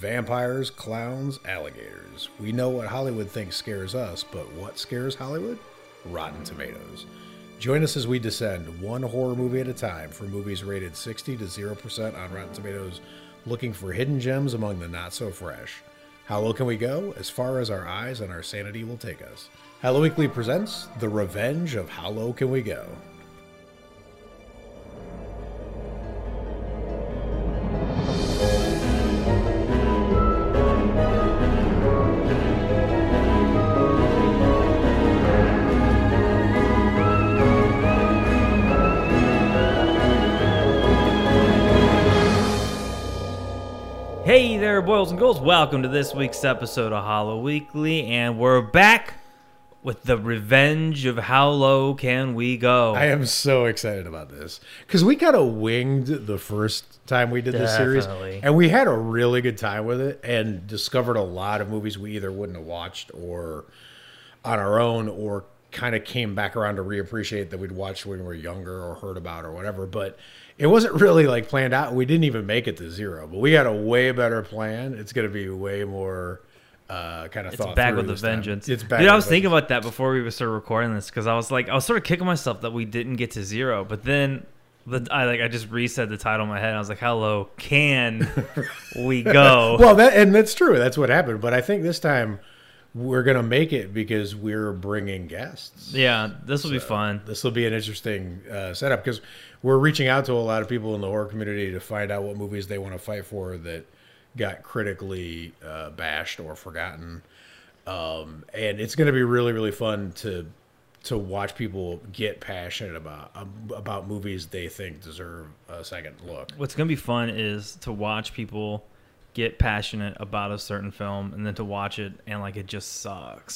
vampires, clowns, alligators. We know what Hollywood thinks scares us, but what scares Hollywood? Rotten Tomatoes. Join us as we descend one horror movie at a time for movies rated 60 to 0% on Rotten Tomatoes, looking for hidden gems among the not-so-fresh. How low can we go? As far as our eyes and our sanity will take us. Hello Weekly presents The Revenge of How Low Can We Go? Hey there, boils and girls. Welcome to this week's episode of Hello Weekly, and we're back with the revenge of How Low Can We Go. I am so excited about this, because we kind of winged the first time we did this series, and we had a really good time with it and discovered a lot of movies we either wouldn't have watched or on our own, or kind of came back around to reappreciate that we'd watched when we were younger or heard about or whatever, but it wasn't really like planned out. We didn't even make it to zero, but we got a way better plan. It's going to be way more kind of thought through. It's back with a vengeance. It's back. Dude, I was thinking about that before we started recording this, because I was like, I was sort of kicking myself that we didn't get to zero, but then I just reset the title in my head. And I was like, how low can we go? Well, that's true. That's what happened. But I think this time we're going to make it because we're bringing guests. Yeah, this will be fun. This will be an interesting setup, because we're reaching out to a lot of people in the horror community to find out what movies they want to fight for that got critically bashed or forgotten. And it's going to be really, really fun to watch people get passionate about movies they think deserve a second look. What's going to be fun is to watch people get passionate about a certain film and then to watch it and like it just sucks.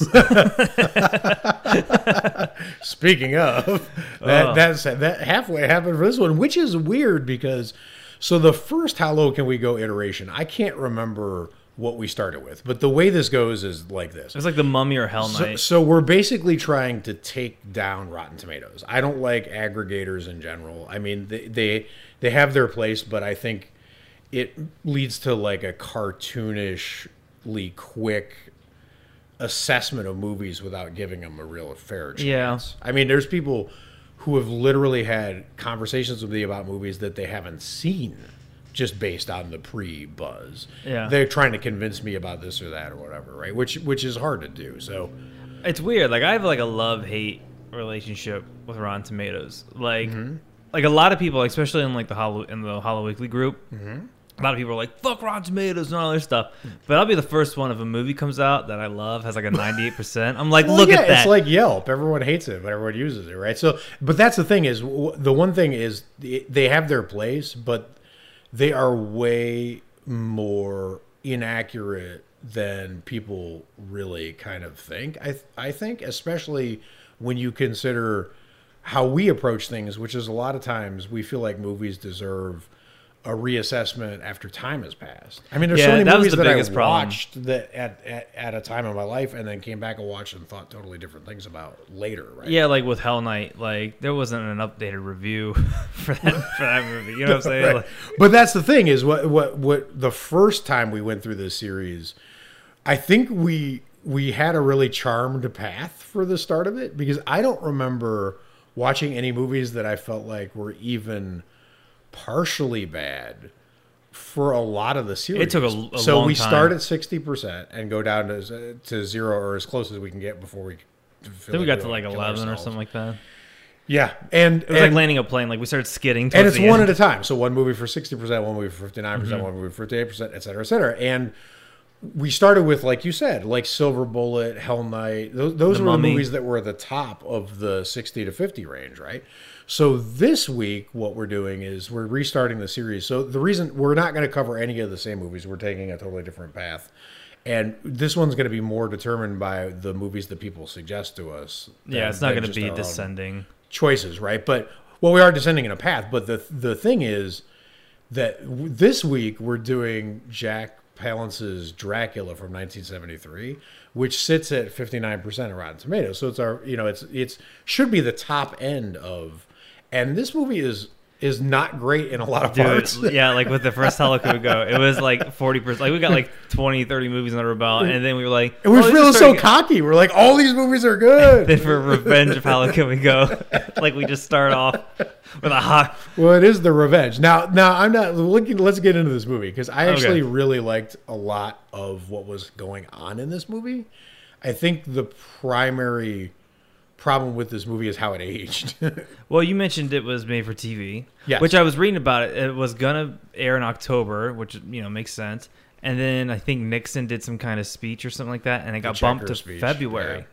Speaking of, that halfway happened for this one, which is weird because so the first How Low Can We Go iteration, I can't remember what we started with, but the way this goes is like this. It's like the Mummy or Hell Night. So we're basically trying to take down Rotten Tomatoes. I don't like aggregators in general. I mean, they have their place, but I think it leads to like a cartoonishly quick assessment of movies without giving them a real fair chance. Yeah. I mean, there's people who have literally had conversations with me about movies that they haven't seen just based on the pre-buzz. Yeah. They're trying to convince me about this or that or whatever, right? Which is hard to do. So it's weird. Like I have like a love-hate relationship with Rotten Tomatoes. Like a lot of people, especially in like the Hello Weekly group, a lot of people are like, fuck Rotten Tomatoes and all their stuff. But I'll be the first one if a movie comes out that I love, has like a 98%. I'm like, well, look at that. It's like Yelp. Everyone hates it, but everyone uses it, right? So, but that's the thing is, the one thing is they have their place, but they are way more inaccurate than people really kind of think. I think, especially when you consider how we approach things, which is a lot of times we feel like movies deserve a reassessment after time has passed. I mean, there's so many movies that I watched that at a time in my life and then came back and watched and thought totally different things about later, right? Yeah, like with Hell Night, like there wasn't an updated review for that movie. You know what I'm saying? Right. Like, but that's the thing is what the first time we went through this series, I think we had a really charmed path for the start of it, because I don't remember watching any movies that I felt like were even partially bad for a lot of the series. It took a so long we time. Start at 60% and go down to zero or as close as we can get before we. I think like we got to like 11 ourselves or something like that. Yeah, and it was like landing a plane. Like we started skidding, and it's one at a time. So one movie for 60%, one movie for 59%, one movie for 58%, etc., etc., and we started with, like you said, like Silver Bullet, Hell Night. Those were the movies that were at the top of the 60 to 50 range, right? So this week, what we're doing is we're restarting the series. So the reason we're not going to cover any of the same movies, we're taking a totally different path. And this one's going to be more determined by the movies that people suggest to us. Yeah, it's not going to be descending choices, right? But, well, we are descending in a path. But the thing is that this week we're doing Jack Palance's Dracula from 1973, which sits at 59% of Rotten Tomatoes. So it's should be the top end of, and this movie is is not great in a lot of parts. Yeah, like with the first Helico, it was like 40%. Like we got like 20, 30 movies under our belt, and then we were like... And we're feeling so cocky. We're like, all these movies are good. Then for Revenge of Helico we go. Like we just start off with a hot... Well, it is the revenge. Now I'm not looking... Let's get into this movie, because I actually really liked a lot of what was going on in this movie. I think the primary... problem with this movie is how it aged. Well, you mentioned it was made for TV, yes. Which I was reading about it. It was gonna air in October, which makes sense. And then I think Nixon did some kind of speech or something like that, and it got bumped to February. Yeah.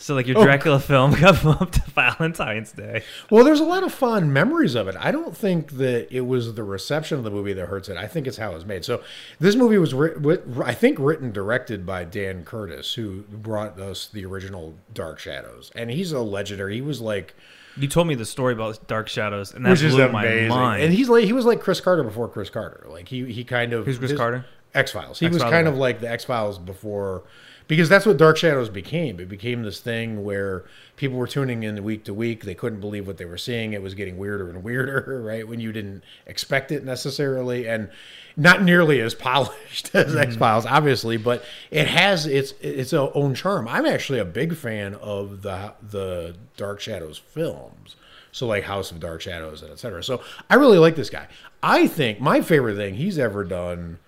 So like your Dracula film got bumped to Valentine's Day. Well, there's a lot of fond memories of it. I don't think that it was the reception of the movie that hurts it. I think it's how it was made. So this movie was, written, directed by Dan Curtis, who brought us the original Dark Shadows. And he's a legendary. He was like... You told me the story about Dark Shadows, and that blew my mind. And he was like Chris Carter before Chris Carter. Like he kind of... Who's Chris Carter? X-Files. He was kind of like the X-Files before... Because that's what Dark Shadows became. It became this thing where people were tuning in week to week. They couldn't believe what they were seeing. It was getting weirder and weirder, right? When you didn't expect it necessarily. And not nearly as polished as X-Files, obviously. But it has its own charm. I'm actually a big fan of the Dark Shadows films. So like House of Dark Shadows and et cetera. So I really like this guy. I think my favorite thing he's ever done...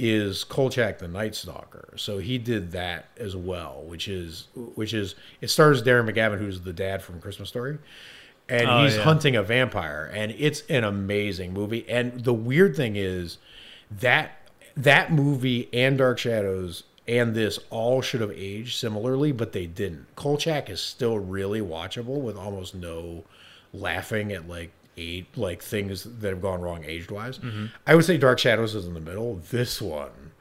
is Kolchak: The Night Stalker. So he did that as well, which is it stars Darren McGavin, who's the dad from Christmas Story, and he's hunting a vampire, and it's an amazing movie. And the weird thing is that movie and Dark Shadows and this all should have aged similarly, but they didn't. Kolchak is still really watchable with almost no laughing at like things that have gone wrong age-wise. Mm-hmm. I would say Dark Shadows is in the middle. This one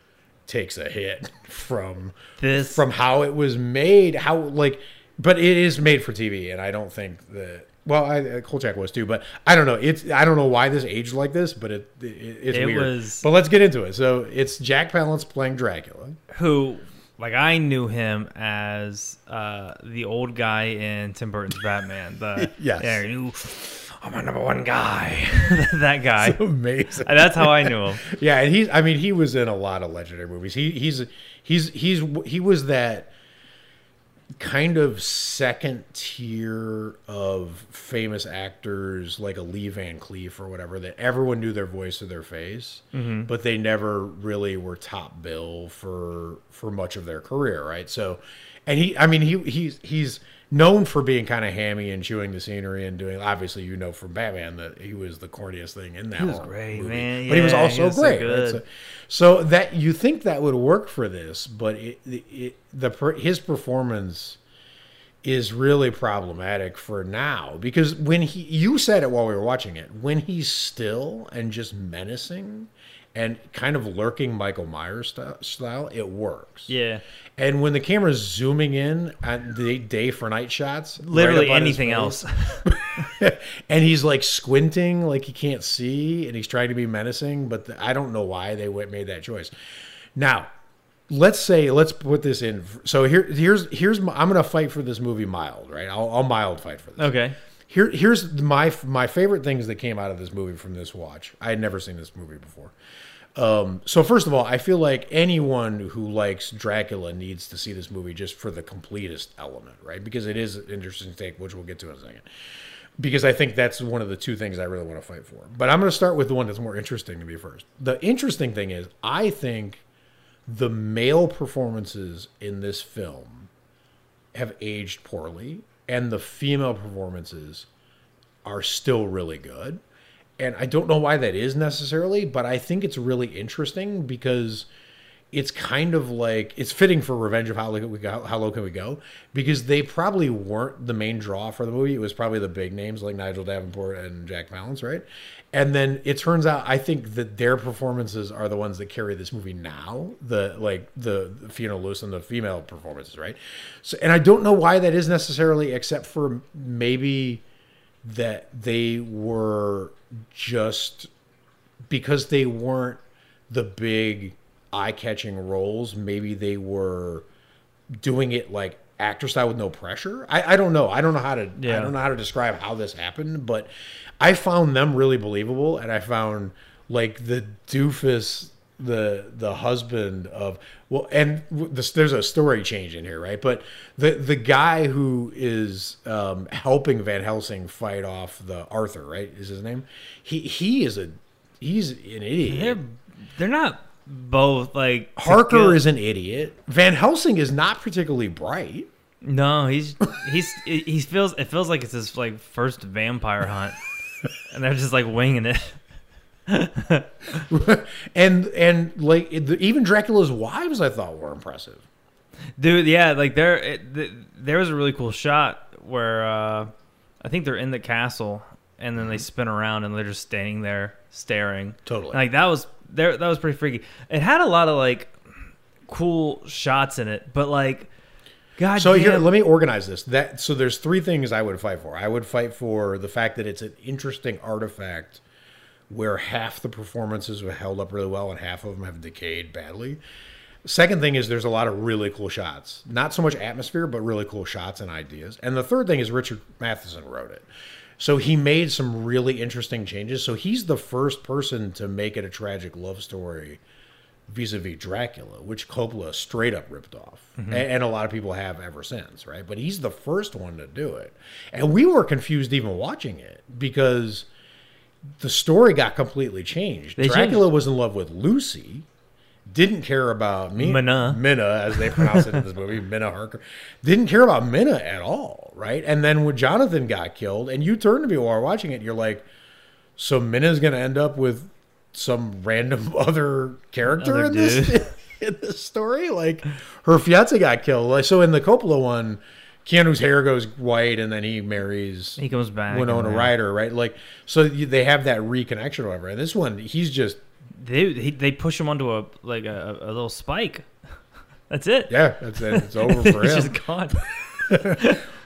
takes a hit from how it was made. But it is made for TV, and I don't think that. Well, Kolchak was too, but I don't know. I don't know why this aged like this, but it's weird. But let's get into it. So it's Jack Palance playing Dracula, who. Like, I knew him as the old guy in Tim Burton's Batman. Yes. Yeah, I'm my number one guy. That guy. It's amazing. That's how I knew him. Yeah, and he was in a lot of legendary movies. He was that kind of second tier of famous actors, like a Lee Van Cleef or whatever, that everyone knew their voice or their face, but they never really were top bill for much of their career, right? So, and he's known for being kind of hammy and chewing the scenery and doing, obviously, from Batman that he was the corniest thing in that. He was great, movie. Man. Yeah, but he was also great. So good. Right? So that you think that would work for this, but his performance is really problematic for now, because when you said it while we were watching it, when he's still and just menacing and kind of lurking Michael Myers style, it works. Yeah. And when the camera's zooming in on the day for night shots, literally right anything else. And he's like squinting, like he can't see, and he's trying to be menacing, but I don't know why they made that choice. Now, let's put this in. So here's my, I'm going to fight for this movie mild, right? I'll mild fight for this. Okay. Here's my favorite things that came out of this movie from this watch. I had never seen this movie before. So first of all, I feel like anyone who likes Dracula needs to see this movie just for the completest element, right? Because it is an interesting take, which we'll get to in a second. Because I think that's one of the two things I really want to fight for. But I'm going to start with the one that's more interesting to me first. The interesting thing is, I think the male performances in this film have aged poorly, and the female performances are still really good. And I don't know why that is necessarily, but I think it's really interesting because it's kind of like, it's fitting for Revenge of How Low Can We Go? Because they probably weren't the main draw for the movie. It was probably the big names like Nigel Davenport and Jack Palance, right? And then it turns out, I think that their performances are the ones that carry this movie now. The Fiona Lewis and the female performances, right? So, and I don't know why that is necessarily, except for maybe that they were just because they weren't the big eye-catching roles. Maybe they were doing it like actor style with no pressure. I don't know. I don't know how to describe how this happened, but I found them really believable, and I found like the doofus, the husband of, well, and this, there's a story change in here, right? But the guy who is helping Van Helsing fight off the Arthur, right, is his name. He's an idiot. They're not both like Harker is an idiot. Van Helsing is not particularly bright. No, it feels like it's his like first vampire hunt, and they're just like winging it. and like even Dracula's wives I thought were impressive, dude. Yeah, like there was a really cool shot where I think they're in the castle and then they spin around and they're just standing there staring. Totally, like that was pretty freaky. It had a lot of like cool shots in it, but like God. So here, let me organize this. So there's three things I would fight for. I would fight for the fact that it's an interesting artifact where half the performances were held up really well and half of them have decayed badly. Second thing is there's a lot of really cool shots. Not so much atmosphere, but really cool shots and ideas. And the third thing is Richard Matheson wrote it. So he made some really interesting changes. So he's the first person to make it a tragic love story vis-a-vis Dracula, which Coppola straight up ripped off. Mm-hmm. And a lot of people have ever since, right? But he's the first one to do it. And we were confused even watching it because the story got completely changed. Dracula was in love with Lucy, didn't care about Minna, as they pronounce it in this movie, Minna Harker, didn't care about Minna at all, right? And then when Jonathan got killed, and you turn to me while watching it, you're like, so Minna's going to end up with some random other character in this story? Like, her fiancé got killed. Like, so in the Coppola one, Keanu's hair goes white, and then he marries. He comes back. Winona Ryder, right? Like, so they have that reconnection, or whatever. And this one, he's just they push him onto a little spike. That's it. Yeah, that's it. It's over for him. It's just gone.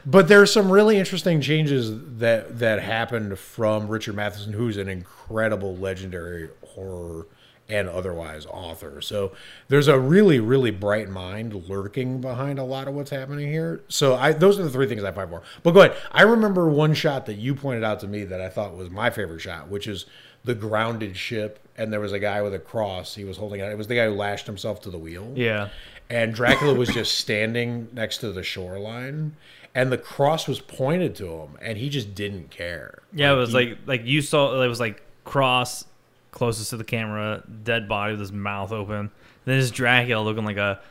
But there's some really interesting changes that happened from Richard Matheson, who's an incredible, legendary horror and otherwise author. So there's a really, really bright mind lurking behind a lot of what's happening here. So those are the three things I find for. But go ahead. I remember one shot that you pointed out to me that I thought was my favorite shot, which is the grounded ship. And there was a guy with a cross. He was holding it. It was the guy who lashed himself to the wheel. Yeah. And Dracula was just standing next to the shoreline. And the cross was pointed to him. And he just didn't care. Yeah, like, it was like you saw, it was like cross closest to the camera, dead body with his mouth open. Then there's Dracula looking like a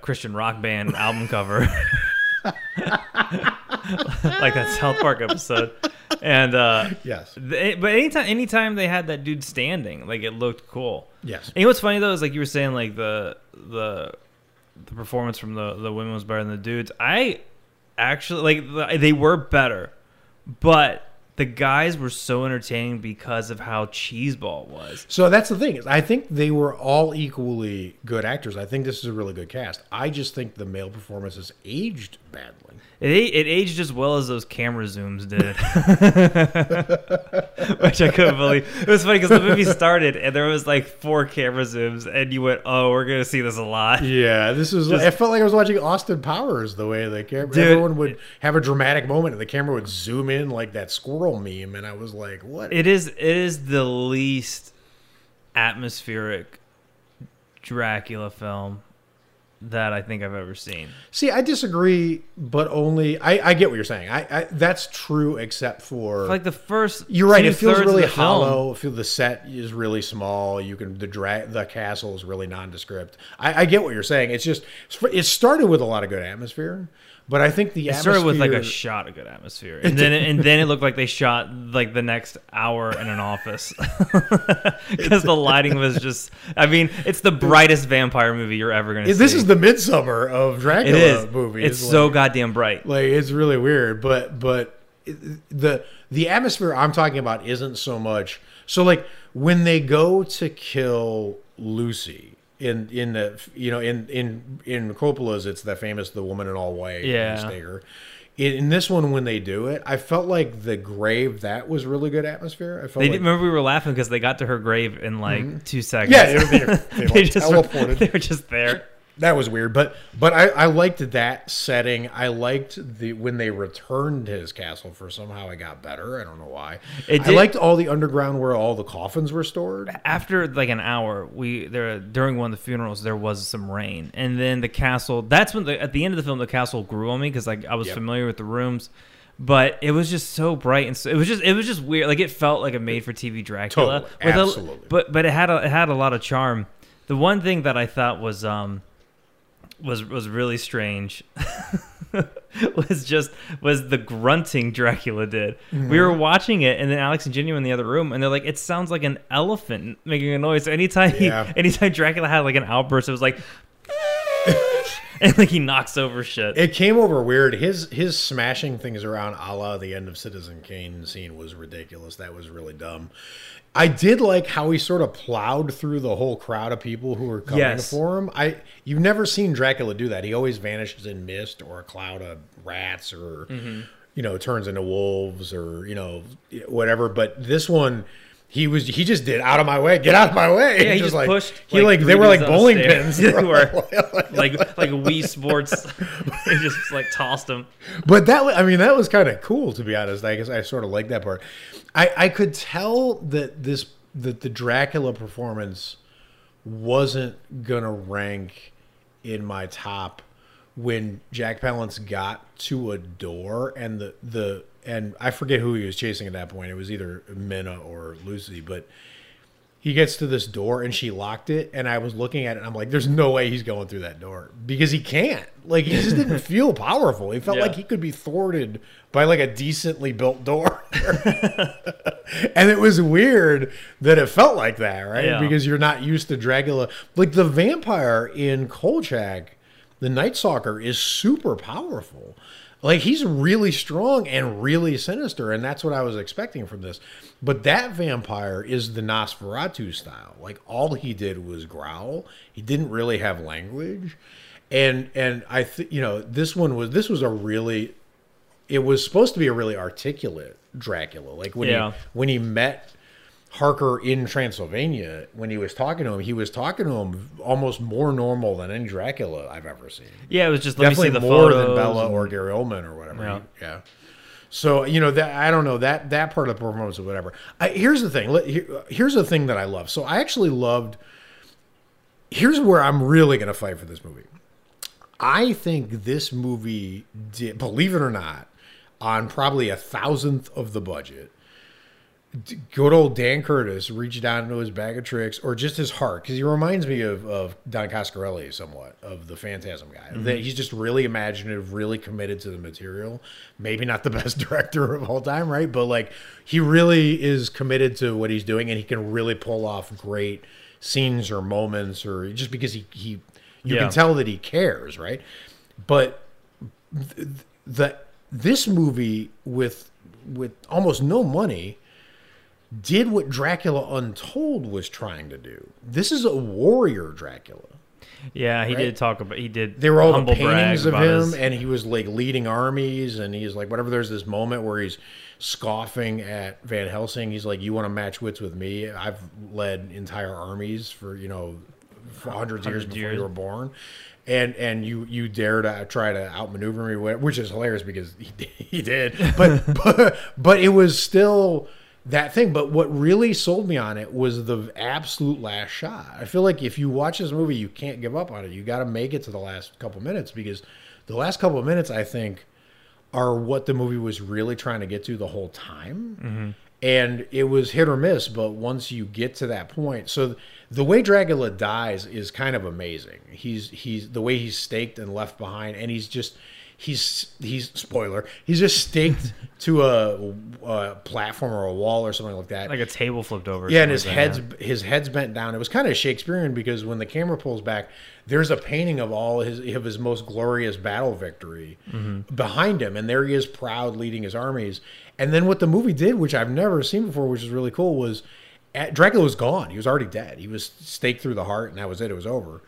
Christian rock band album cover. Like that South Park episode. And yes. But anytime they had that dude standing, like it looked cool. Yes. And you know what's funny though is like you were saying like the performance from the women was better than the dudes. I actually like they were better. But the guys were so entertaining because of how cheeseball was. So that's the thing. Is I think they were all equally good actors. I think this is a really good cast. I just think the male performances aged badly. It aged as well as those camera zooms did. Which I couldn't believe. It was funny because the movie started and there was like 4 camera zooms and you went, oh, we're going to see this a lot. Yeah, this was... Just, I felt like I was watching Austin Powers the way the camera... Everyone would have a dramatic moment and the camera would zoom in like that squirrel meme and I was like, what? It is the least atmospheric Dracula film that I think I've ever seen. See, I disagree, but only I get what you're saying. I that's true, except for like the first. You're right. It feels really hollow. The set is really small. You can the castle is really nondescript. I get what you're saying. It's just it started with a lot of good atmosphere, but I think the atmosphere started with like a shot of good atmosphere, and then it looked like they shot like the next hour in an office because the lighting was just. I mean, it's the brightest vampire movie you're ever going to see. This is the Midsummer of Dracula movies. It's like, so goddamn bright. Like it's really weird, but the atmosphere I'm talking about isn't so much. So like when they go to kill Lucy in the in Coppola's, it's that famous the woman in all white. Yeah. Stager. In this one, when they do it, I felt like the grave, that was really good atmosphere. I felt remember we were laughing because they got to her grave in like 2 seconds. Yeah, they teleported. They were just there. That was weird, but I liked that setting. I liked the when they returned his castle for somehow it got better. I don't know why. I liked all the underground where all the coffins were stored. After like an hour, during one of the funerals there was some rain, and then the castle. That's when at the end of the film the castle grew on me because like I was familiar with the rooms. But it was just so bright, and so, it was just weird. Like it felt like a made-for-TV Dracula. Totally, absolutely. But it had a lot of charm. The one thing that I thought was really strange was the grunting Dracula did. Mm. We were watching it, and then Alex and Ginny were in the other room, and they're like, "It sounds like an elephant making a noise." So anytime Dracula had like an outburst, it was like. And like he knocks over shit. It came over weird. His smashing things around, a la the end of Citizen Kane scene, was ridiculous. That was really dumb. I did like how he sort of plowed through the whole crowd of people who were coming for him. You've never seen Dracula do that. He always vanishes in mist or a cloud of rats or turns into wolves or whatever. But this one. He just did out of my way. Get out of my way. Yeah, he just pushed. He they were like bowling pins. They were like Wii Sports. They just like tossed him. But that was kind of cool, to be honest. I guess I sort of like that part. I could tell that the Dracula performance wasn't gonna rank in my top when Jack Palance got to a door and and I forget who he was chasing at that point. It was either Minna or Lucy, but he gets to this door and she locked it. And I was looking at it and I'm like, there's no way he's going through that door because he can't. Like, he just didn't feel powerful. He felt like he could be thwarted by like a decently built door. And it was weird that it felt like that, right? Yeah. Because you're not used to Dracula. Like, the vampire in Kolchak, the Night Stalker, is super powerful. Like, he's really strong and really sinister, and that's what I was expecting from this. But that vampire is the Nosferatu style. Like, all he did was growl. He didn't really have language. And I think, this was a really, it was supposed to be a really articulate Dracula. Like, when he met Harker in Transylvania, when he was talking to him, almost more normal than any Dracula I've ever seen. Yeah, it was just definitely more than Bella or Gary Oldman or whatever. Yeah. Yeah. So that I don't know that part of the performance or whatever. Here's the thing. Here's the thing that I love. So I actually loved. Here's where I'm really going to fight for this movie. I think this movie did, believe it or not, on probably 1,000th of the budget. Good old Dan Curtis reached down into his bag of tricks, or just his heart, because he reminds me of Don Coscarelli somewhat, of the Phantasm guy. Mm-hmm. That he's just really imaginative, really committed to the material. Maybe not the best director of all time, right? But like, he really is committed to what he's doing, and he can really pull off great scenes or moments, or just because you can tell that he cares, right? But this movie with almost no money did what Dracula Untold was trying to do. This is a warrior Dracula. Yeah, he did talk about. He did. There were all the paintings of him, and he was like leading armies, and he's like whatever. There's this moment where he's scoffing at Van Helsing. He's like, "You want to match wits with me? I've led entire armies for for hundreds of years before you were born, and you dare to try to outmaneuver me," which is hilarious because he did. But it was still. That thing, but what really sold me on it was the absolute last shot. I feel like if you watch this movie, you can't give up on it. You got to make it to the last couple minutes, because the last couple of minutes, I think, are what the movie was really trying to get to the whole time. Mm-hmm. And it was hit or miss, but once you get to that point, so the way Dracula dies is kind of amazing. He's the way he's staked and left behind, and he's just staked to a platform or a wall or something like that. Like a table flipped over. Yeah, and his head's bent down. It was kind of Shakespearean because when the camera pulls back, there's a painting of all his most glorious battle victory behind him, and there he is, proud, leading his armies. And then what the movie did, which I've never seen before, which is really cool, was Dracula was gone. He was already dead. He was staked through the heart, and that was it. It was over.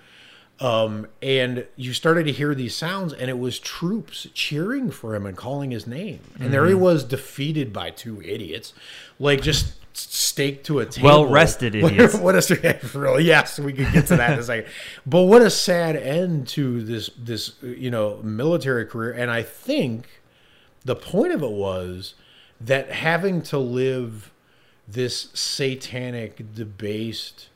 And you started to hear these sounds, and it was troops cheering for him and calling his name. And there he was, defeated by two idiots, like just staked to a table. Well rested idiots. Yes, we could get to that in a second. But what a sad end to this military career. And I think the point of it was that having to live this satanic, debased,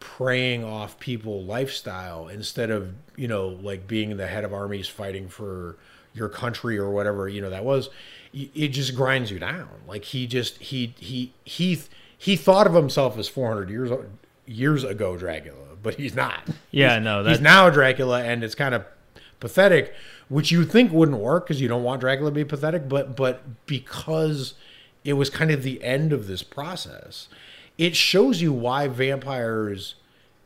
preying off people lifestyle instead of being the head of armies fighting for your country or whatever that was, it just grinds you down. Like he thought of himself as 400 years ago Dracula, but he's not. Yeah, he's now Dracula, and it's kind of pathetic, which you think wouldn't work because you don't want Dracula to be pathetic, but because it was kind of the end of this process, it shows you why vampires,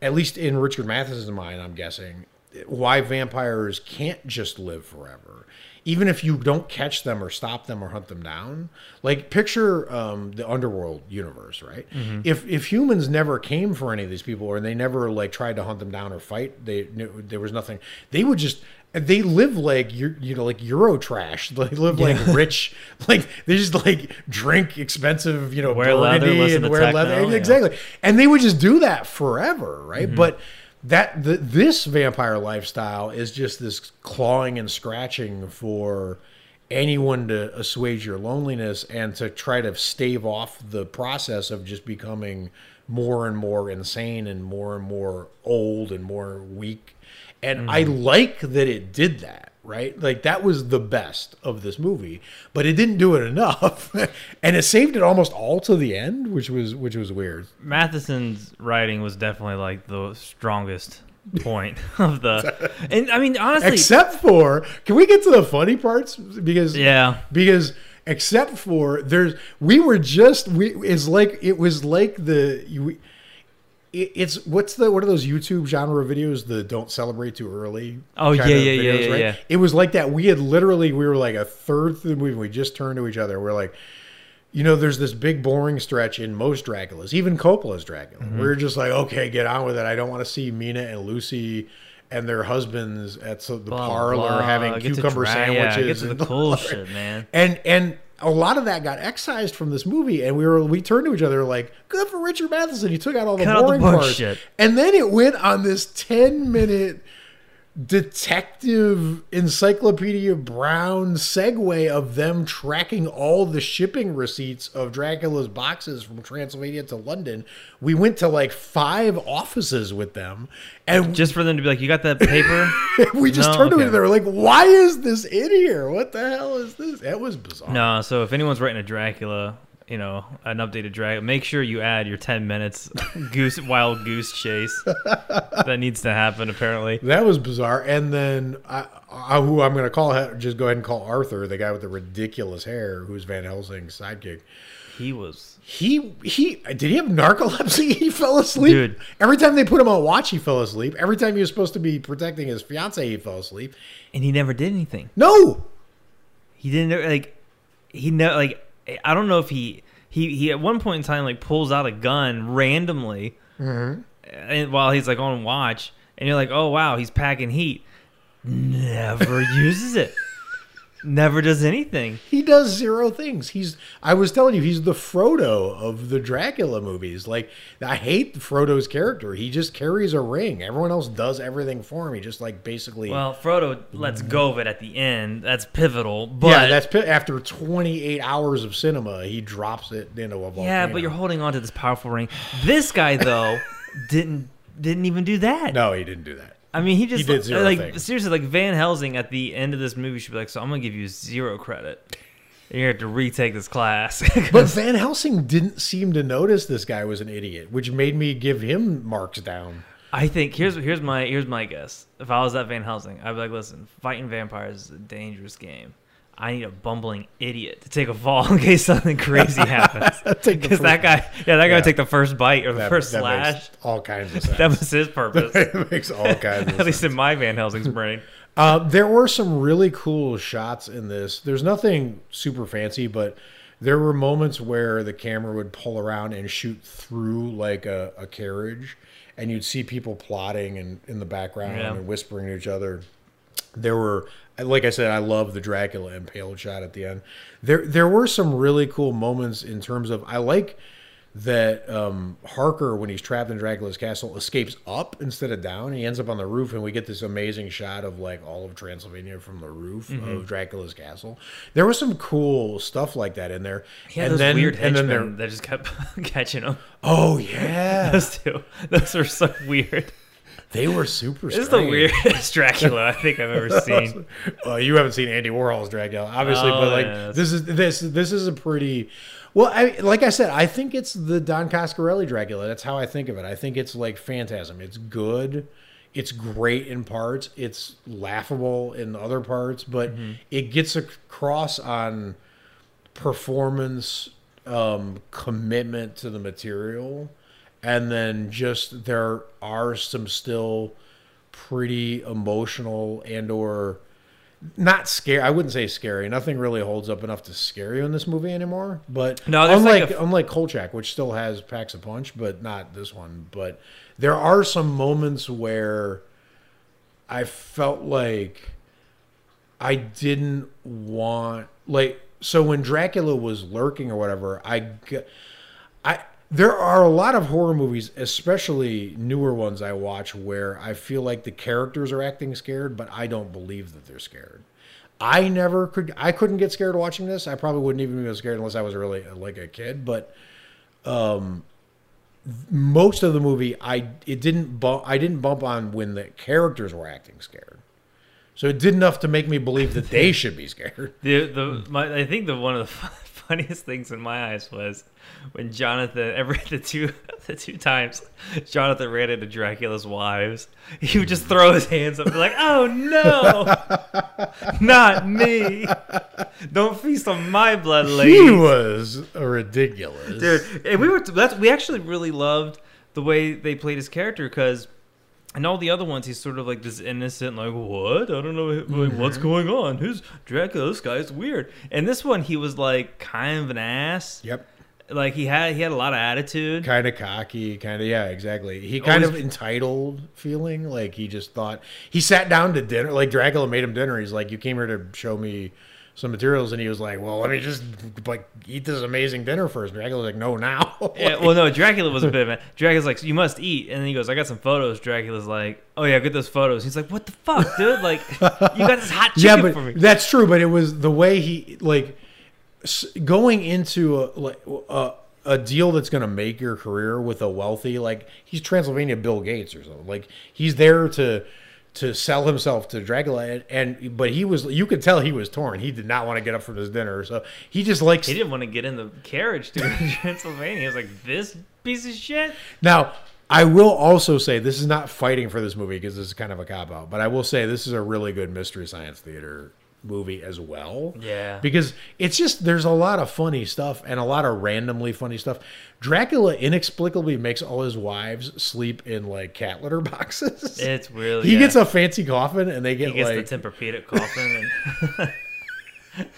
at least in Richard Matheson's mind, I'm guessing, why vampires can't just live forever, even if you don't catch them or stop them or hunt them down. Like, picture the Underworld universe, right? Mm-hmm. If humans never came for any of these people, or they never tried to hunt them down or fight, there was nothing. They would just. They live like Eurotrash. They live like rich, they just drink expensive, wear leather, and wear leather. Exactly. Yeah. And they would just do that forever, right? Mm-hmm. But this vampire lifestyle is just this clawing and scratching for anyone to assuage your loneliness and to try to stave off the process of just becoming more and more insane and more old and more weak. And I like that it did that, right? Like, that was the best of this movie, but it didn't do it enough. And it saved it almost all to the end, which was weird. Matheson's writing was definitely the strongest point of the, and I mean, honestly, except for, can we get to the funny parts? Because except for what are those YouTube genre videos? The don't celebrate too early. Oh yeah, right? Yeah. It was like that. We were like a third through the movie. We just turned to each other. We're like, there's this big boring stretch in most Draculas, even Coppola's Dracula. Mm-hmm. We're just like, okay, get on with it. I don't want to see Mina and Lucy and their husbands at the parlor having cucumber sandwiches. Yeah, get to the cool shit, man. And a lot of that got excised from this movie, and we turned to each other like, good for Richard Matheson. He took out all the boring parts. And then it went on this 10-minute detective Encyclopedia Brown segue of them tracking all the shipping receipts of Dracula's boxes from Transylvania to London. We went to 5 offices with them, and just for them to be like, you got that paper? We just turned to each other like, why is this in here? What the hell is this? That was bizarre. No, so if anyone's writing a Dracula, an updated Dracula, make sure you add your 10 minutes wild goose chase. That needs to happen, apparently. That was bizarre. And then who I'm going to call Arthur, the guy with the ridiculous hair, who's Van Helsing's sidekick. Did he have narcolepsy? He fell asleep. Dude. Every time they put him on watch, he fell asleep. Every time he was supposed to be protecting his fiance, he fell asleep. And he never did anything. No! He didn't, I don't know if he at one point in time pulls out a gun randomly, mm-hmm. and while he's on watch, and you're like, oh wow, he's packing heat. Never uses it. Never does anything. He does zero things. I was telling you, he's the Frodo of the Dracula movies. I hate Frodo's character. He just carries a ring. Everyone else does everything for him. He just basically. Well, Frodo lets go of it at the end. That's pivotal. But yeah, that's after 28 hours of cinema, he drops it into a volcano. Yeah, but you're holding on to this powerful ring. This guy though didn't even do that. No, he didn't do that. I mean, he just did zero things. Seriously, Van Helsing at the end of this movie should be so I'm going to give you 0 credit. You have to retake this class. But Van Helsing didn't seem to notice this guy was an idiot, which made me give him marks down. I think here's my guess. If I was that Van Helsing, I'd be like, listen, fighting vampires is a dangerous game. I need a bumbling idiot to take a fall in case something crazy happens. Because that guy would take the first bite or the first slash. Makes all kinds of sense. That was his purpose. It makes all kinds of sense. At least in my Van Helsing's brain. There were some really cool shots in this. There's nothing super fancy, but there were moments where the camera would pull around and shoot through a carriage, and you'd see people plotting and in the background and whispering to each other. There were, like I said, I love the Dracula impaled shot at the end. There were some really cool moments in terms of, I like that Harker, when he's trapped in Dracula's castle, escapes up instead of down. He ends up on the roof, and we get this amazing shot of like all of Transylvania from the roof of Dracula's castle. There was some cool stuff like that in there. Yeah, and those then, weird henchmen that just kept catching him. Oh yeah, those two. Those were so weird. They were super strange. This is the weirdest Dracula I think I've ever seen. Well, you haven't seen Andy Warhol's Dracula, obviously, but like this is a pretty. Well, like I said, I think it's the Don Coscarelli Dracula. That's how I think of it. I think it's like Phantasm. It's good. It's great in parts. It's laughable in other parts, but it gets across on performance, commitment to the material, and then just there are some still pretty emotional and or not scary. I wouldn't say scary. Nothing really holds up enough to scare you in this movie anymore. But no, unlike Kolchak, which still has packs a punch, but not this one. But there are some moments where I felt like I didn't want, like, so when Dracula was lurking or whatever, there are a lot of horror movies, especially newer ones I watch, where I feel like the characters are acting scared, but I don't believe that they're scared. I couldn't get scared watching this. I probably wouldn't even be scared unless I was really like a kid. But most of the movie, I didn't bump on when the characters were acting scared. So it did enough to make me believe that they should be scared. I think one of the funniest things in my eyes was when Jonathan, the two times Jonathan ran into Dracula's wives, he would just throw his hands up and be like, "Oh no, not me! Don't feast on my blood, lady." He was ridiculous, dude. And we actually really loved the way they played his character, because in all the other ones, he's sort of like this innocent, like, what? I don't know, like, what's going on? Who's Dracula? This guy's weird. And this one, he was like kind of an ass. Yep. Like he had a lot of attitude. Kind of cocky, kind of, yeah, exactly. He kind of entitled feeling, like he just thought, he sat down to dinner, like Dracula made him dinner. He's like, you came here to show me some materials, and he was like, well, let me just like eat this amazing dinner first. Dracula's like, no, now. Like, yeah, well, no, Dracula was a bit of a... Dracula's like, you must eat. And then he goes, I got some photos. Dracula's like, oh yeah, get those photos. He's like, what the fuck, dude? Like, you got this hot chicken for me. That's true, but it was the way he, like, going into a deal that's going to make your career with a wealthy, like, he's Transylvania Bill Gates or something. Like, he's there to sell himself to Dracula, but he was, you could tell he was torn. He did not want to get up from his dinner, so he just likes... He didn't want to get in the carriage to Transylvania. He was like, this piece of shit. Now, I will also say, this is not fighting for this movie, because this is kind of a cop-out, but I will say this is a really good Mystery Science Theater movie as well. Yeah. Because it's just, there's a lot of funny stuff and a lot of randomly funny stuff. Dracula inexplicably makes all his wives sleep in like cat litter boxes. It's really... He gets a fancy coffin, and he gets the Tempur-Pedic coffin,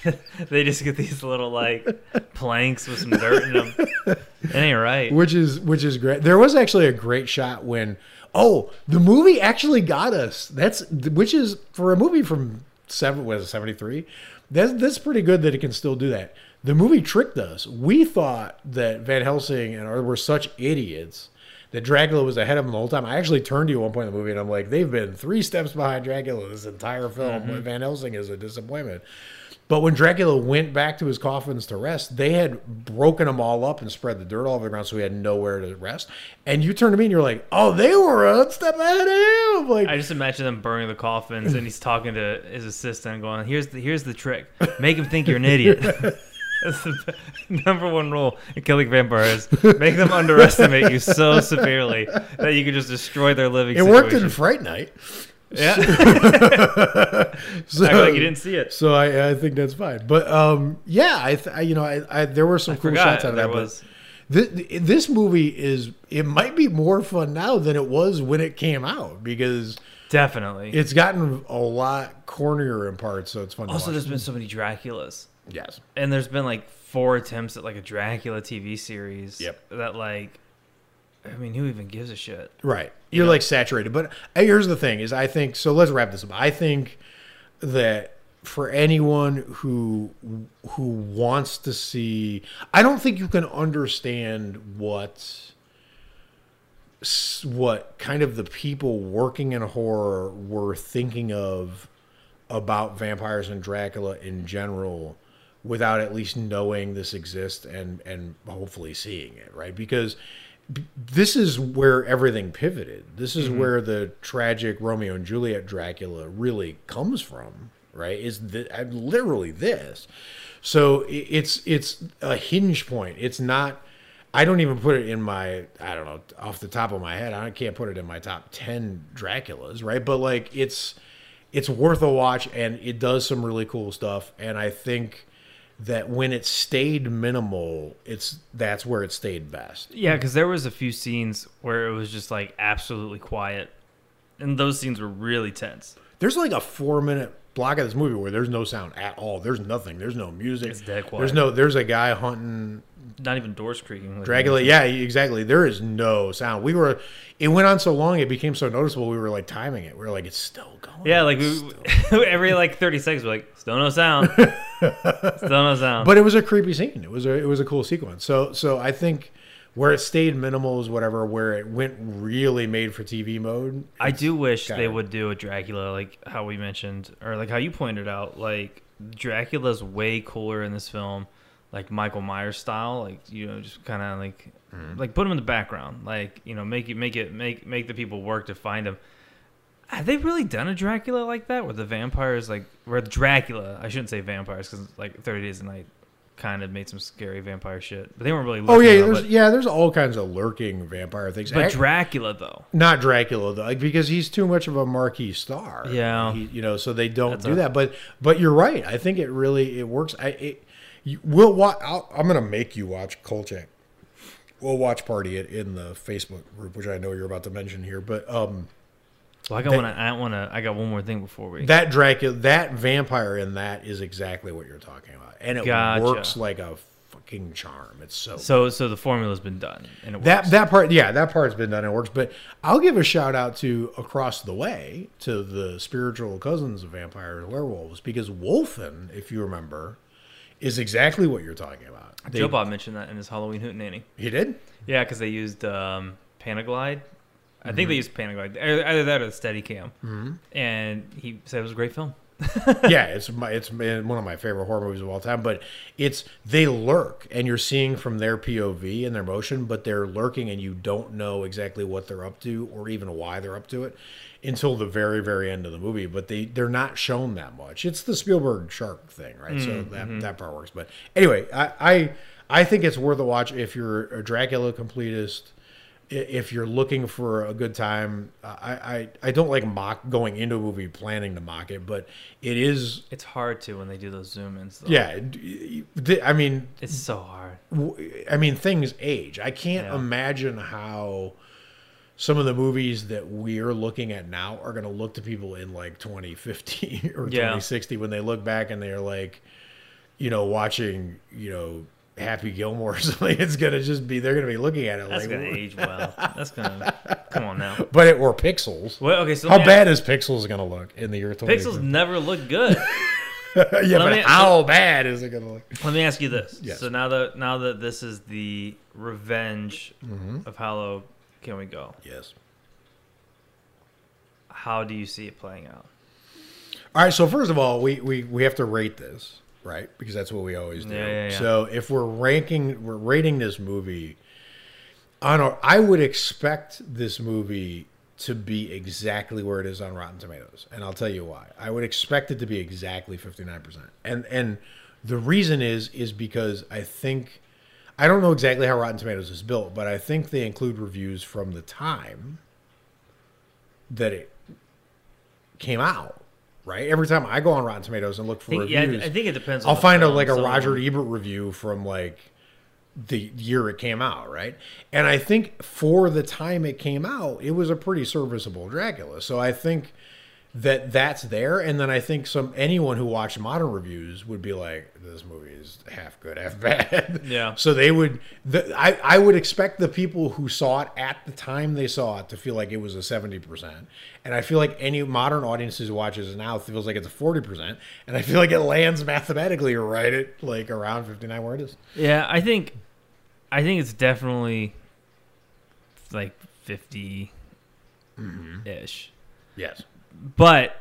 and they just get these little like planks with some dirt in them. It ain't right. Which is great. There was actually a great shot when, the movie actually got us. Which is, for a movie from 73, that's pretty good that it can still do that. The movie tricked us. We thought that Van Helsing and Arthur were such idiots that Dracula was ahead of them the whole time. I actually turned to you at one point in the movie, and I'm like, they've been 3 steps behind Dracula this entire film. Mm-hmm. Van Helsing is a disappointment. But when Dracula went back to his coffins to rest, they had broken them all up and spread the dirt all over the ground, so he had nowhere to rest. And you turned to me and you're like, "Oh, they were a step ahead of him!" Like, I just imagine them burning the coffins, and he's talking to his assistant, going, "Here's the trick: make him think you're an idiot." That's the number 1 rule in killing vampires: make them underestimate you so severely that you can just destroy their living situation. It worked in Fright Night. Yeah. So, act like you didn't see it. So I think that's fine. But there were some cool shots out of that. This movie it might be more fun now than it was when it came out, because definitely it's gotten a lot cornier in parts, so it's fun. Also, there's been so many Draculas. Yes. And there's been like 4 attempts at like a Dracula TV series. Yep. That like, I mean, who even gives a shit? Right. You're like saturated. But here's the thing is, I think, so let's wrap this up. I think that for anyone who wants to see, I don't think you can understand what kind of the people working in horror were thinking of about vampires and Dracula in general without at least knowing this exists and hopefully seeing it, right? Because this is where everything pivoted. This is where the tragic Romeo and Juliet Dracula really comes from, right? Is literally this. So it's a hinge point. It's not, I don't even put it in my, I don't know, off the top of my head, I can't put it in my top 10 Draculas, right? But like it's worth a watch, and it does some really cool stuff. And I think that when it stayed minimal, that's where it stayed best. Yeah, because there was a few scenes where it was just like absolutely quiet, and those scenes were really tense. There's like a 4-minute block of this movie where there's no sound at all. There's nothing. There's no music. It's dead quiet. There's a guy hunting. Not even doors creaking. Like Dracula. Yeah, exactly. There is no sound. It went on so long, it became so noticeable. We were like timing it. We were like, it's still going. Yeah, like every like 30 seconds, we're like, still no sound. Still no sound. But it was a creepy scene. It was a cool sequence. So I think where it stayed minimal is whatever. Where it went really made for TV mode. I do wish they would do a Dracula, like how we mentioned, or like how you pointed out. Like Dracula's way cooler in this film. Like Michael Myers style, like, you know, just kind of like, like put him in the background, like, you know, make the people work to find him. Have they really done a Dracula like that, where the vampires, like, where Dracula? I shouldn't say vampires, because like 30 Days a Night kind of made some scary vampire shit, but they weren't really. Oh yeah, there's all kinds of lurking vampire things. But Dracula though, not Dracula though, like, because he's too much of a marquee star. Yeah, so they don't do that. But you're right. I think it really works. I'm going to make you watch Kolchak. We'll watch party it in the Facebook group, which I know you're about to mention here. But I got one more thing before we. That Dracula, that vampire in that is exactly what you're talking about, and it works like a fucking charm. It's so the formula's been done, and it works. That part's been done and it works. But I'll give a shout out to Across the Way, to the spiritual cousins of vampires and werewolves, because Wolfen, if you remember, is exactly what you're talking about. Joe Bob mentioned that in his Halloween Hootenanny. He did? Yeah, because they used Panaglide. I think they used Panaglide. Either that or the Steadicam. Mm-hmm. And he said it was a great film. Yeah, it's one of my favorite horror movies of all time. But they lurk, and you're seeing from their POV and their motion, but they're lurking, and you don't know exactly what they're up to or even why they're up to it until the very, very end of the movie. But they're not shown that much. It's the Spielberg shark thing, right? So that part works. But anyway, I think it's worth a watch if you're a Dracula completist. If you're looking for a good time, I don't like going into a movie planning to mock it, but it's hard to when they do those zoom ins. Though. Yeah, I mean, it's so hard. I mean, things age. I can't imagine how some of the movies that we're looking at now are going to look to people in like 2050 or 2060 when they look back and they're like, you know, watching, you know, Happy Gilmore or something. It's gonna just be they're gonna be looking at it. That's like, gonna age well. That's gonna come on now. But or Pixels. Well, okay. So how bad is Pixels gonna look in the year 2020? Pixels never look good. How bad is it gonna look? Let me ask you this. Yes. So now that this is the revenge of How Low Can We Go? Yes. How do you see it playing out? All right. So first of all, we have to rate this. Right, because that's what we always do. Yeah. So if we're rating this movie on I would expect this movie to be exactly where it is on Rotten Tomatoes, and I'll tell you why. I would expect it to be exactly 59%, and the reason is because I don't know exactly how Rotten Tomatoes is built, but I think they include reviews from the time that it came out. Right, every time I go on Rotten Tomatoes and look for reviews, I think it depends. I'll find like a Roger Ebert review from like the year it came out, right? And I think for the time it came out, it was a pretty serviceable Dracula. So I think that's there. And then I think anyone who watched modern reviews would be like, this movie is half good, half bad. Yeah. So they would, I would expect the people who saw it at the time they saw it to feel like it was a 70%. And I feel like any modern audiences who watches it now feels like it's a 40%. And I feel like it lands mathematically right at like around 59 where it is. Yeah. I think it's definitely like 50 ish. Yes. But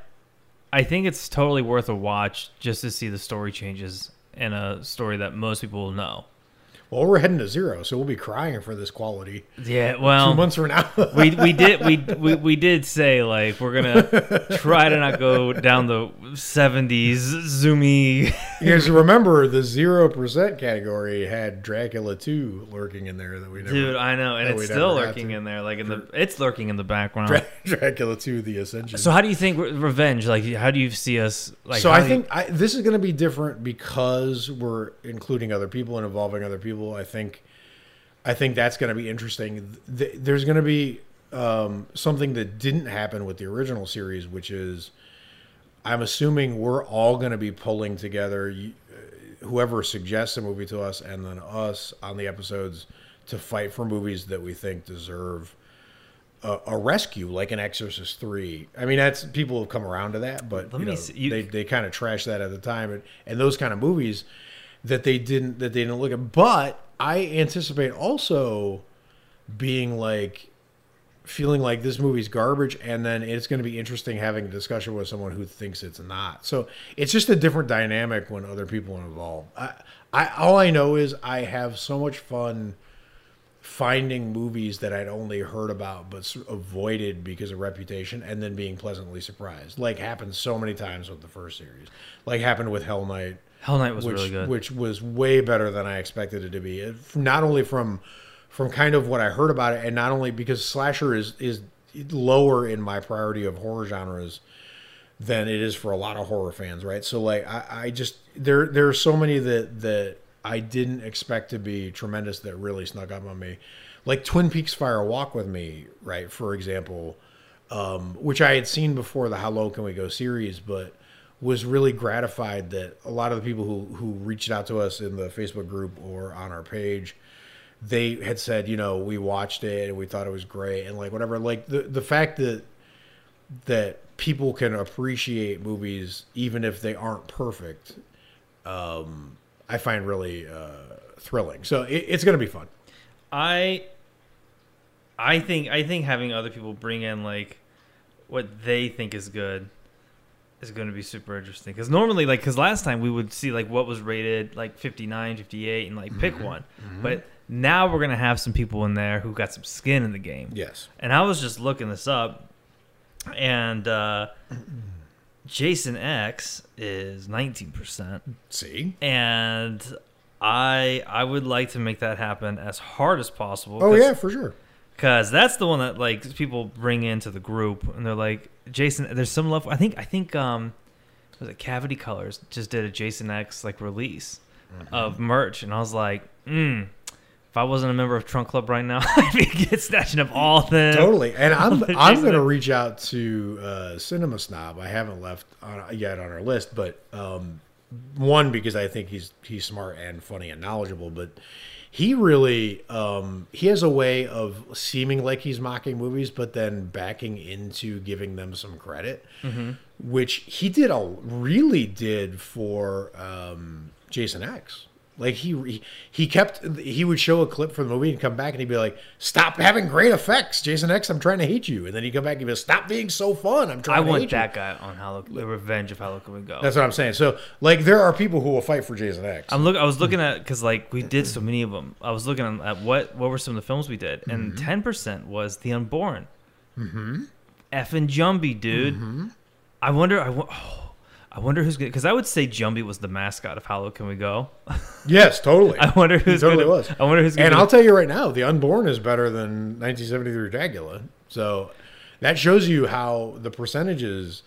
I think it's totally worth a watch just to see the story changes in a story that most people will know. Well, we're heading to zero, so we'll be crying for this quality. Yeah, well, 2 months from now, we did say like we're gonna try to not go down the 70s zoomy. Because remember, the 0% category had Dracula 2 lurking in there that we never. Dude, I know, and it's still lurking in there, like it's lurking in the background. Dracula 2: The Ascension. So, how do you think revenge? Like, how do you see us? Like, so I think this is gonna be different because we're including other people and involving other people. I think that's going to be interesting. There's going to be something that didn't happen with the original series, which is I'm assuming we're all going to be pulling together whoever suggests a movie to us and then us on the episodes to fight for movies that we think deserve a rescue, like an Exorcist 3. I mean, that's people have come around to that, but they kind of trashed that at the time. And those kind of movies that they didn't look at. But I anticipate also being like, feeling like this movie's garbage, and then it's going to be interesting having a discussion with someone who thinks it's not. So it's just a different dynamic when other people are involved. All I know is I have so much fun finding movies that I'd only heard about but avoided because of reputation, and then being pleasantly surprised. Like happened so many times with the first series. Like happened with Hell Knight. Hell Knight was really good. Which was way better than I expected it to be. Not only from kind of what I heard about it, and not only because slasher is lower in my priority of horror genres than it is for a lot of horror fans, right? So like I just there are so many that I didn't expect to be tremendous that really snuck up on me. Like Twin Peaks Fire Walk With Me, right, for example, which I had seen before the How Low Can We Go series, but was really gratified that a lot of the people who reached out to us in the Facebook group or on our page, they had said, we watched it and we thought it was great. And like, whatever, like the fact that people can appreciate movies, even if they aren't perfect, I find really thrilling. So it's going to be fun. I think having other people bring in like what they think is good is going to be super interesting, because normally, like, because last time we would see like what was rated like 59, 58, and like pick one. Mm-hmm. But now we're going to have some people in there who got some skin in the game. Yes. And I was just looking this up, and Jason X is 19%. See? And I would like to make that happen as hard as possible. Oh yeah, for sure. Because that's the one that like people bring into the group, and they're like, Jason, there's some love. I think was it Cavity Colors just did a Jason X like release of merch, and I was like, if I wasn't a member of Trunk Club right now, I'd be snatching up all things. Totally. And I'm gonna reach out to Cinema Snob. I haven't left yet on our list, but one, because I think he's smart and funny and knowledgeable, but he really, he has a way of seeming like he's mocking movies, but then backing into giving them some credit, which he really did for Jason X. Like he would show a clip from the movie and come back and he'd be like, "Stop having great effects, Jason X. I'm trying to hate you." And then he'd come back and be like, "Stop being so fun. I'm trying to hate you." I want that guy on the Revenge of How Low Can We Go. That's what I'm saying. So like, there are people who will fight for Jason X. I was looking at, because like we did so many of them. I was looking at what were some of the films we did, and 10% was The Unborn. Effing Jumbie, dude. I wonder who's good, because I would say Jumbie was the mascot of How Low Can We Go. Yes, totally. I wonder who's he totally gonna, was. I wonder who's. And I'll tell you right now, The Unborn is better than 1973 Dracula. So that shows you how the percentages.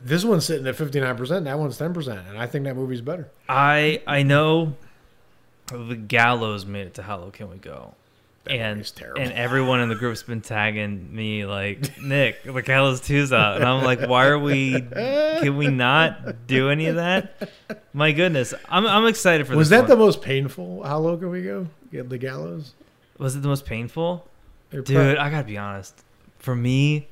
This one's sitting at 59%. That one's 10%, and I think that movie's better. I know The Gallows made it to How Low Can We Go, And everyone in the group's been tagging me like, Nick, The Gallows 2's out. And I'm like, why are we, can we not do any of that? My goodness. I'm excited for this. Was that the most painful? How low can we go? The Gallows? Was it the most painful? Dude, I got to be honest. For me,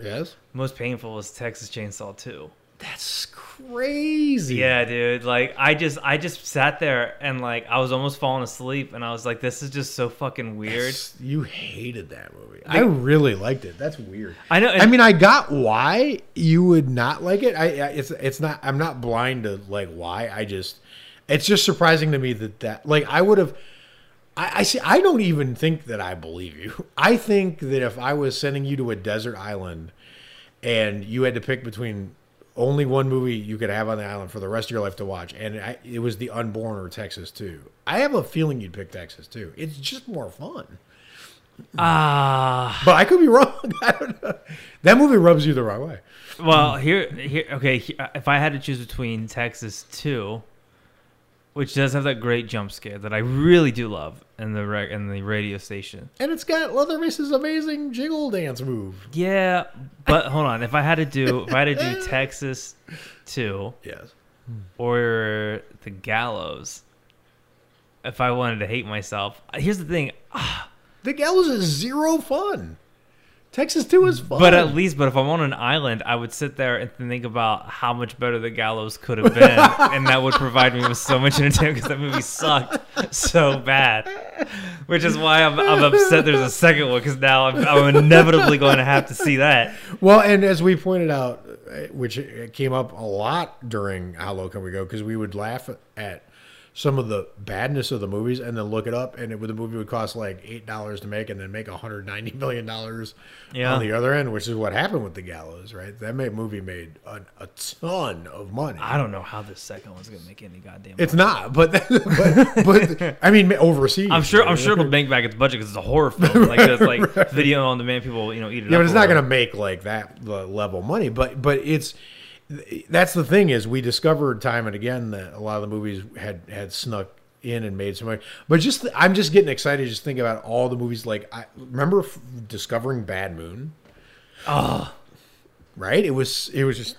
most painful was Texas Chainsaw 2. That's crazy. Yeah, dude. Like I just sat there and like I was almost falling asleep and I was like, this is just so fucking weird. You hated that movie. I really liked it. That's weird. I know. I mean, I got why you would not like it. It's not, I'm not blind to like why. It's just surprising to me that like I would have, I see. I don't even think that I believe you. I think that if I was sending you to a desert island and you had to pick between only one movie you could have on the island for the rest of your life to watch, and it was The Unborn or Texas 2. I have a feeling you'd pick Texas 2. It's just more fun. But I could be wrong. I don't know. That movie rubs you the wrong way. Well, here, if I had to choose between Texas 2, which does have that great jump scare that I really do love in the radio station, and it's got Leatherface's amazing jiggle dance move. Yeah, but hold on. If I had to do Texas 2, or The Gallows, if I wanted to hate myself, here's the thing: The Gallows is zero fun. Texas 2 is fun. But if I'm on an island, I would sit there and think about how much better The Gallows could have been. And that would provide me with so much entertainment because that movie sucked so bad. Which is why I'm upset there's a second one, because now I'm inevitably going to have to see that. Well, and as we pointed out, which came up a lot during How Low Can We Go, because we would laugh at some of the badness of the movies and then look it up, and the movie would cost like $8 to make and then make $190 million on the other end, which is what happened with The Gallows, right? That movie made a ton of money. I don't know how the second one's going to make any goddamn money. It's not, but I mean, overseas. I'm sure it'll make back its budget because it's a horror film. Like, it's like right. Video on demand, people, eat it up. Yeah, but it's not going to make like that level of money, but it's... That's the thing, is we discovered time and again that a lot of the movies had snuck in and made so much. But I'm just getting excited just think about all the movies. Like I remember discovering Bad Moon. Oh, right. It was just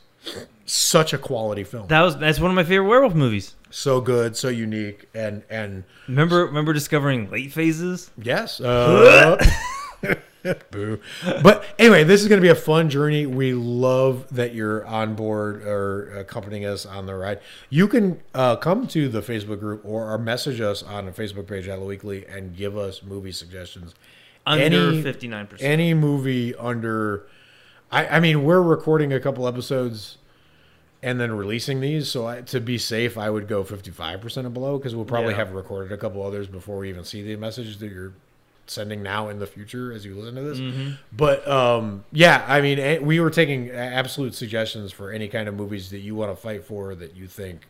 such a quality film. That's one of my favorite werewolf movies. So good, so unique, and remember discovering Late Phases. Yes. Boo. But anyway, this is going to be a fun journey. We love that you're on board or accompanying us on the ride. You can come to the Facebook group or message us on the Facebook page, Hello Weekly, and give us movie suggestions. Under 59%. Any movie under... I mean, we're recording a couple episodes and then releasing these, so to be safe, I would go 55% and below, because we'll probably have recorded a couple others before we even see the message that you're sending now in the future as you listen to this. But I mean, we were taking absolute suggestions for any kind of movies that you want to fight for that you think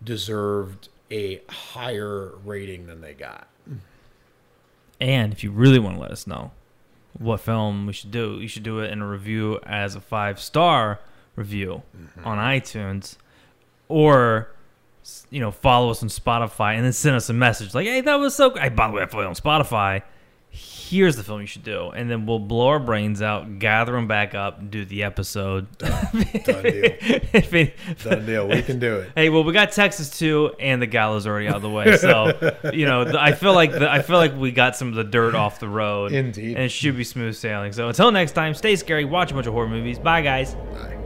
deserved a higher rating than they got. And if you really want to let us know what film we should do, you should do it in a review as a 5-star review on iTunes, or follow us on Spotify and then send us a message like, hey, that was so good. Hey, by the way, I follow you on Spotify. Here's the film you should do, and then we'll blow our brains out, gather them back up, and do the episode. Done deal. Done deal. We can do it. Hey, well, we got Texas 2, and The Gallows already out of the way, so I feel like we got some of the dirt off the road. Indeed, and it should be smooth sailing. So until next time, stay scary, watch a bunch of horror movies. Bye, guys. Bye.